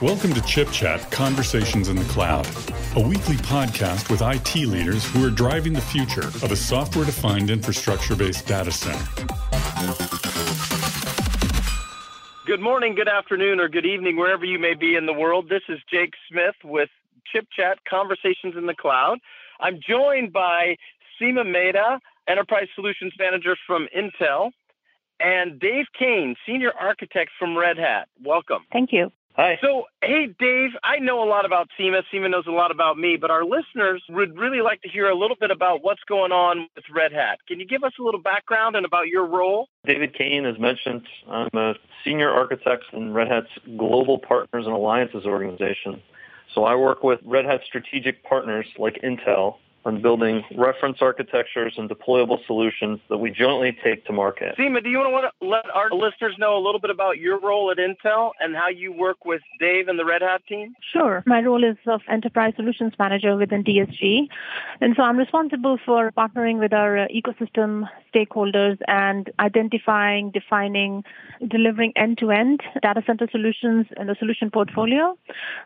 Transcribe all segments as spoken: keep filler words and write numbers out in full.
Welcome to ChipChat, Conversations in the Cloud, a weekly podcast with I T leaders who are driving the future of a software-defined infrastructure-based data center. Good morning, good afternoon, or good evening, wherever you may be in the world. This is Jake Smith with ChipChat, Conversations in the Cloud. I'm joined by Seema Mehta, Enterprise Solutions Manager from Intel, and Dave Cain, Senior Architect from Red Hat. Welcome. Thank you. Hi. So, hey, Dave, I know a lot about Seema. Seema knows a lot about me, but our listeners would really like to hear a little bit about what's going on with Red Hat. Can you give us a little background and about your role? David Cain, as mentioned, I'm a Senior Architect in Red Hat's Global Partners and Alliances organization. So I work with Red Hat strategic partners like Intel on building reference architectures and deployable solutions that we jointly take to market. Seema, do you want to let our listeners know a little bit about your role at Intel and how you work with Dave and the Red Hat team? Sure. My role is of Enterprise Solutions Manager within D S G. And so I'm responsible for partnering with our ecosystem stakeholders and identifying, defining, delivering end-to-end data center solutions and the solution portfolio,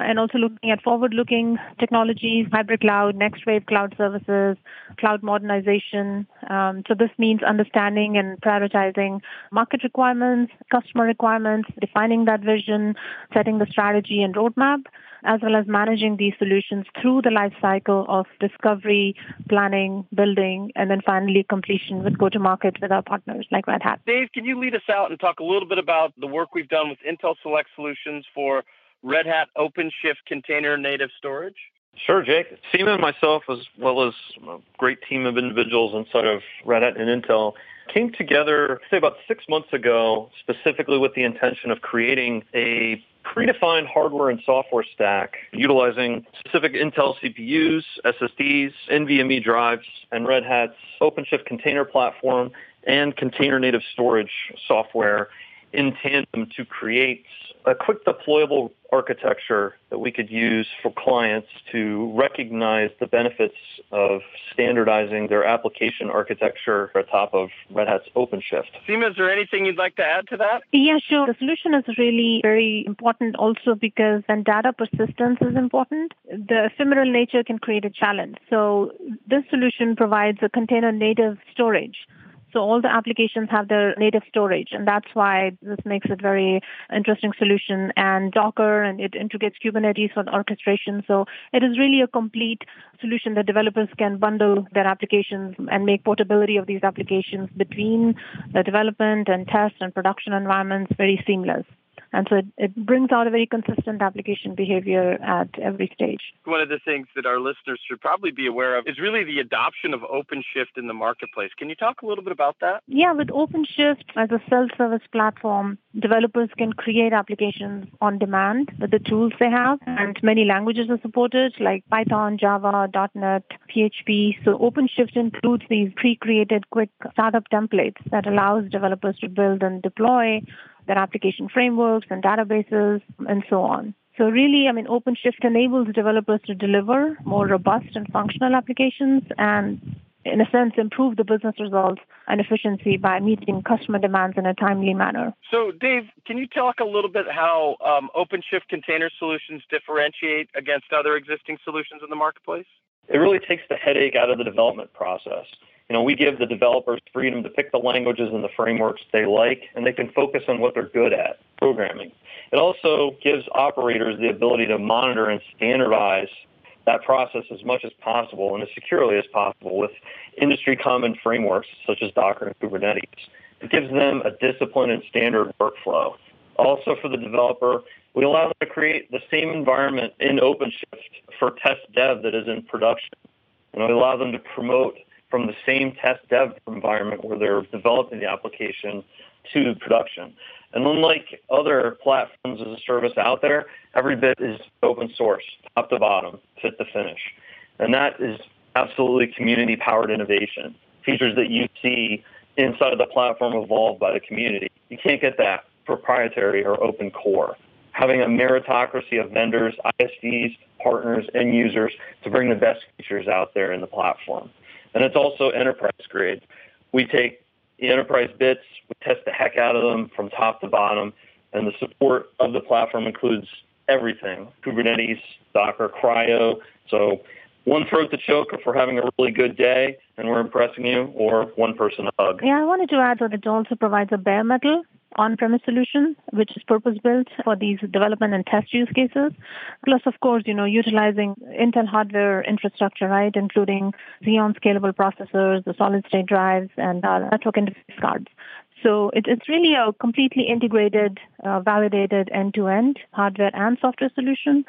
and also looking at forward-looking technologies, hybrid cloud, next-wave cloud services, cloud modernization. Um, so this means understanding and prioritizing market requirements, customer requirements, defining that vision, setting the strategy and roadmap, as well as managing these solutions through the life cycle of discovery, planning, building, and then finally completion with go-to-market with our partners like Red Hat. Dave, can you lead us out and talk a little bit about the work we've done with Intel Select Solutions for Red Hat OpenShift Container-Native Storage? Sure, Jake. Seema and myself, as well as a great team of individuals inside of Red Hat and Intel, came together, say, about six months ago, specifically with the intention of creating a predefined hardware and software stack utilizing specific Intel C P Us, S S Ds, NVMe drives, and Red Hat's OpenShift container platform and container-native storage software in tandem to create a quick deployable architecture that we could use for clients to recognize the benefits of standardizing their application architecture on top of Red Hat's OpenShift. Seema, is there anything you'd like to add to that? Yeah, sure. The solution is really very important also because when data persistence is important, the ephemeral nature can create a challenge. So this solution provides a container-native storage. So all the applications have their native storage, and that's why this makes it very interesting solution. And Docker, and it integrates Kubernetes for orchestration. So it is really a complete solution that developers can bundle their applications and make portability of these applications between the development and test and production environments very seamless. And so it, it brings out a very consistent application behavior at every stage. One of the things that our listeners should probably be aware of is really the adoption of OpenShift in the marketplace. Can you talk a little bit about that? Yeah, with OpenShift as a self-service platform, developers can create applications on demand with the tools they have. And many languages are supported, like Python, Java, .dot net, P H P. So OpenShift includes these pre-created quick startup templates that allows developers to build and deploy their application frameworks and databases, and so on. So really, I mean, OpenShift enables developers to deliver more robust and functional applications and, in a sense, improve the business results and efficiency by meeting customer demands in a timely manner. So, Dave, can you talk a little bit how um, OpenShift container solutions differentiate against other existing solutions in the marketplace? It really takes the headache out of the development process. You know, we give the developers freedom to pick the languages and the frameworks they like, and they can focus on what they're good at, programming. It also gives operators the ability to monitor and standardize that process as much as possible and as securely as possible with industry common frameworks such as Docker and Kubernetes. It gives them a discipline and standard workflow. Also for the developer, we allow them to create the same environment in OpenShift for test dev that is in production. And we allow them to promote from the same test dev environment where they're developing the application to production. And unlike other platforms as a service out there, every bit is open source, top to bottom, fit to finish. And that is absolutely community-powered innovation, features that you see inside of the platform evolved by the community. You can't get that proprietary or open core. Having a meritocracy of vendors, I S Vs, partners, end users to bring the best features out there in the platform. And it's also enterprise grade. We take the enterprise bits, we test the heck out of them from top to bottom, And the support of the platform includes everything: Kubernetes, Docker, Cryo. So one throat to choke if we're having a really good day and we're impressing you, or one person a hug. Yeah, I wanted to add that it also provides a bare metal on-premise solution, which is purpose-built for these development and test use cases. Plus, of course, you know, utilizing Intel hardware infrastructure, right, including Xeon scalable processors, the solid-state drives, and uh, network interface cards. So it, it's really a completely integrated, uh, validated end-to-end hardware and software solution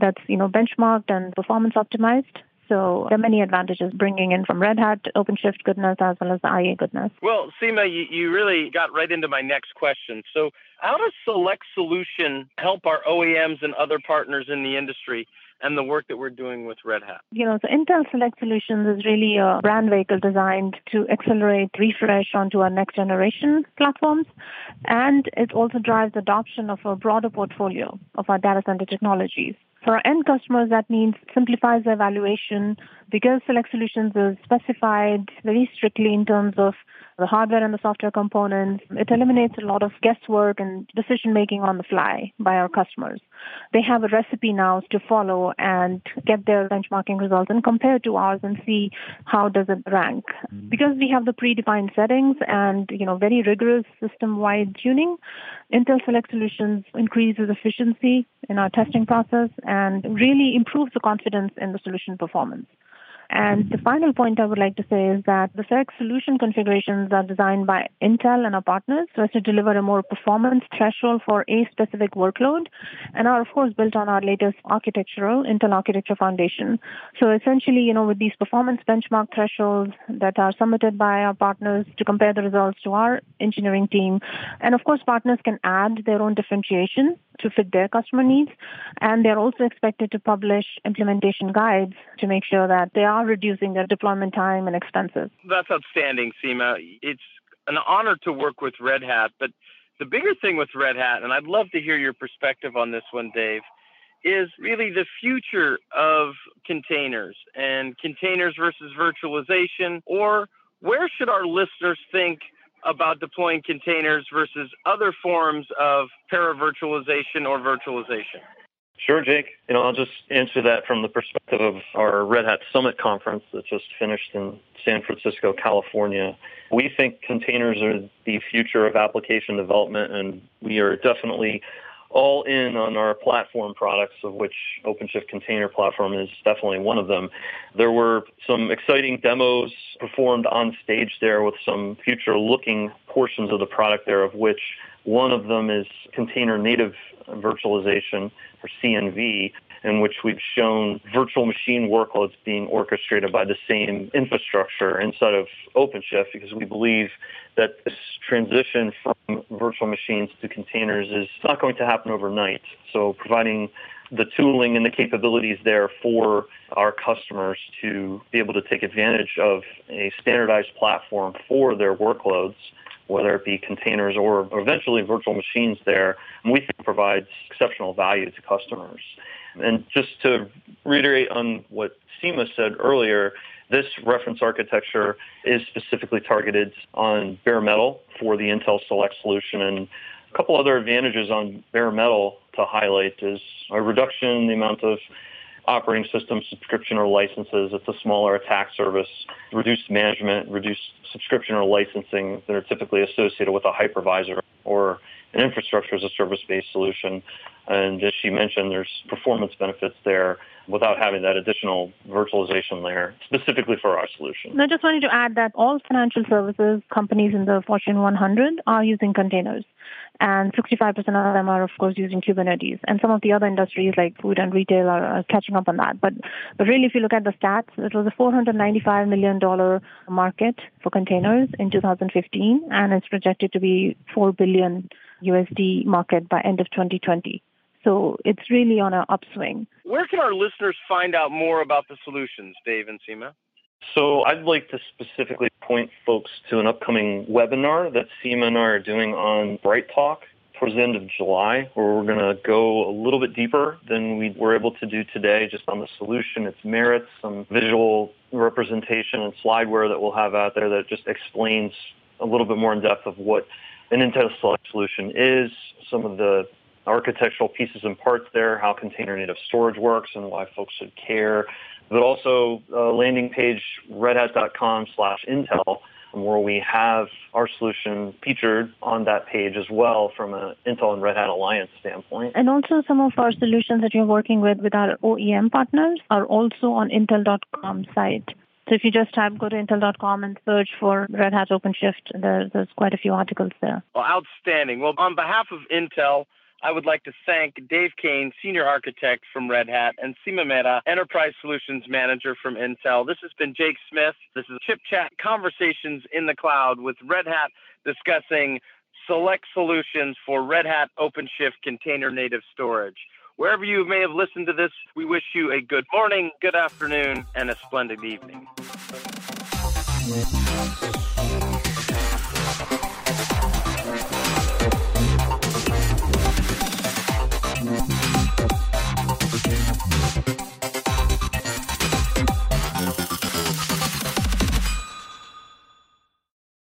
that's, you know, benchmarked and performance optimized. So there are many advantages bringing in from Red Hat, OpenShift goodness, as well as the I A goodness. Well, Seema, you, you really got right into my next question. So how does Select Solution help our O E Ms and other partners in the industry and the work that we're doing with Red Hat? You know, so Intel Select Solutions is really a brand vehicle designed to accelerate refresh onto our next generation platforms. And it also drives adoption of a broader portfolio of our data center technologies. For our end customers, that means simplifies their evaluation because Select Solutions is specified very strictly in terms of the hardware and the software components. It eliminates a lot of guesswork and decision-making on the fly by our customers. They have a recipe now to follow and get their benchmarking results and compare to ours and see how does it rank. Because we have the predefined settings and, you know, very rigorous system-wide tuning, Intel Select Solutions increases efficiency in our testing process and really improves the confidence in the solution performance. And the final point I would like to say is that the Select Solution configurations are designed by Intel and our partners so as to deliver a more performance threshold for a specific workload and are, of course, built on our latest architectural Intel Architecture Foundation. So essentially, you know, with these performance benchmark thresholds that are submitted by our partners to compare the results to our engineering team. And, of course, partners can add their own differentiation to fit their customer needs. And they're also expected to publish implementation guides to make sure that they are Are reducing their deployment time and expenses. That's outstanding, Seema. It's an honor to work with Red Hat, but the bigger thing with Red Hat, and I'd love to hear your perspective on this one, Dave, is really the future of containers and containers versus virtualization, or where should our listeners think about deploying containers versus other forms of para-virtualization or virtualization? Sure, Jake. You know, I'll just answer that from the perspective of our Red Hat Summit conference that just finished in San Francisco, California. We think containers are the future of application development, and we are definitely all in on our platform products, of which OpenShift Container Platform is definitely one of them. There were some exciting demos performed on stage there with some future-looking portions of the product there, of which one of them is Container-Native Virtualization, or C N V, in which we've shown virtual machine workloads being orchestrated by the same infrastructure inside of OpenShift, because we believe that this transition from virtual machines to containers is not going to happen overnight. So providing the tooling and the capabilities there for our customers to be able to take advantage of a standardized platform for their workloads, whether it be containers or eventually virtual machines there, and we think provides exceptional value to customers. And just to reiterate on what Seema said earlier, this reference architecture is specifically targeted on bare metal for the Intel Select Solution. And a couple other advantages on bare metal to highlight is a reduction in the amount of operating system subscription or licenses. It's a smaller attack service, reduced management, reduced subscription or licensing that are typically associated with a hypervisor or an infrastructure as a service-based solution. And as she mentioned, there's performance benefits there without having that additional virtualization layer specifically for our solution. And I just wanted to add that all financial services companies in the Fortune one hundred are using containers. And sixty-five percent of them are, of course, using Kubernetes. And some of the other industries like food and retail are, are catching up on that. But but really, if you look at the stats, it was a four hundred ninety-five million dollars market for containers in two thousand fifteen, and it's projected to be four billion U S D market by end of twenty twenty. So it's really on an upswing. Where can our listeners find out more about the solutions, Dave and Seema? So I'd like to specifically point folks to an upcoming webinar that Seema and I are doing on BrightTalk towards the end of July, where we're going to go a little bit deeper than we were able to do today just on the solution, its merits, some visual representation and slideware that we'll have out there that just explains a little bit more in depth of what an Intel Select solution is, some of the architectural pieces and parts there, how container-native storage works and why folks should care, but also a landing page, redhat dot com slash intel, where we have our solution featured on that page as well from an Intel and Red Hat Alliance standpoint. And also some of our solutions that you're working with with our O E M partners are also on intel dot com site. So if you just type, go to intel dot com and search for Red Hat OpenShift, there, there's quite a few articles there. Well, outstanding. Well, on behalf of Intel, I would like to thank Dave Cain, Senior Architect from Red Hat, and Seema Mehta, Enterprise Solutions Manager from Intel. This has been Jake Smith. This is ChipChat Conversations in the Cloud with Red Hat, discussing select solutions for Red Hat OpenShift Container-Native Storage. Wherever you may have listened to this, we wish you a good morning, good afternoon, and a splendid evening.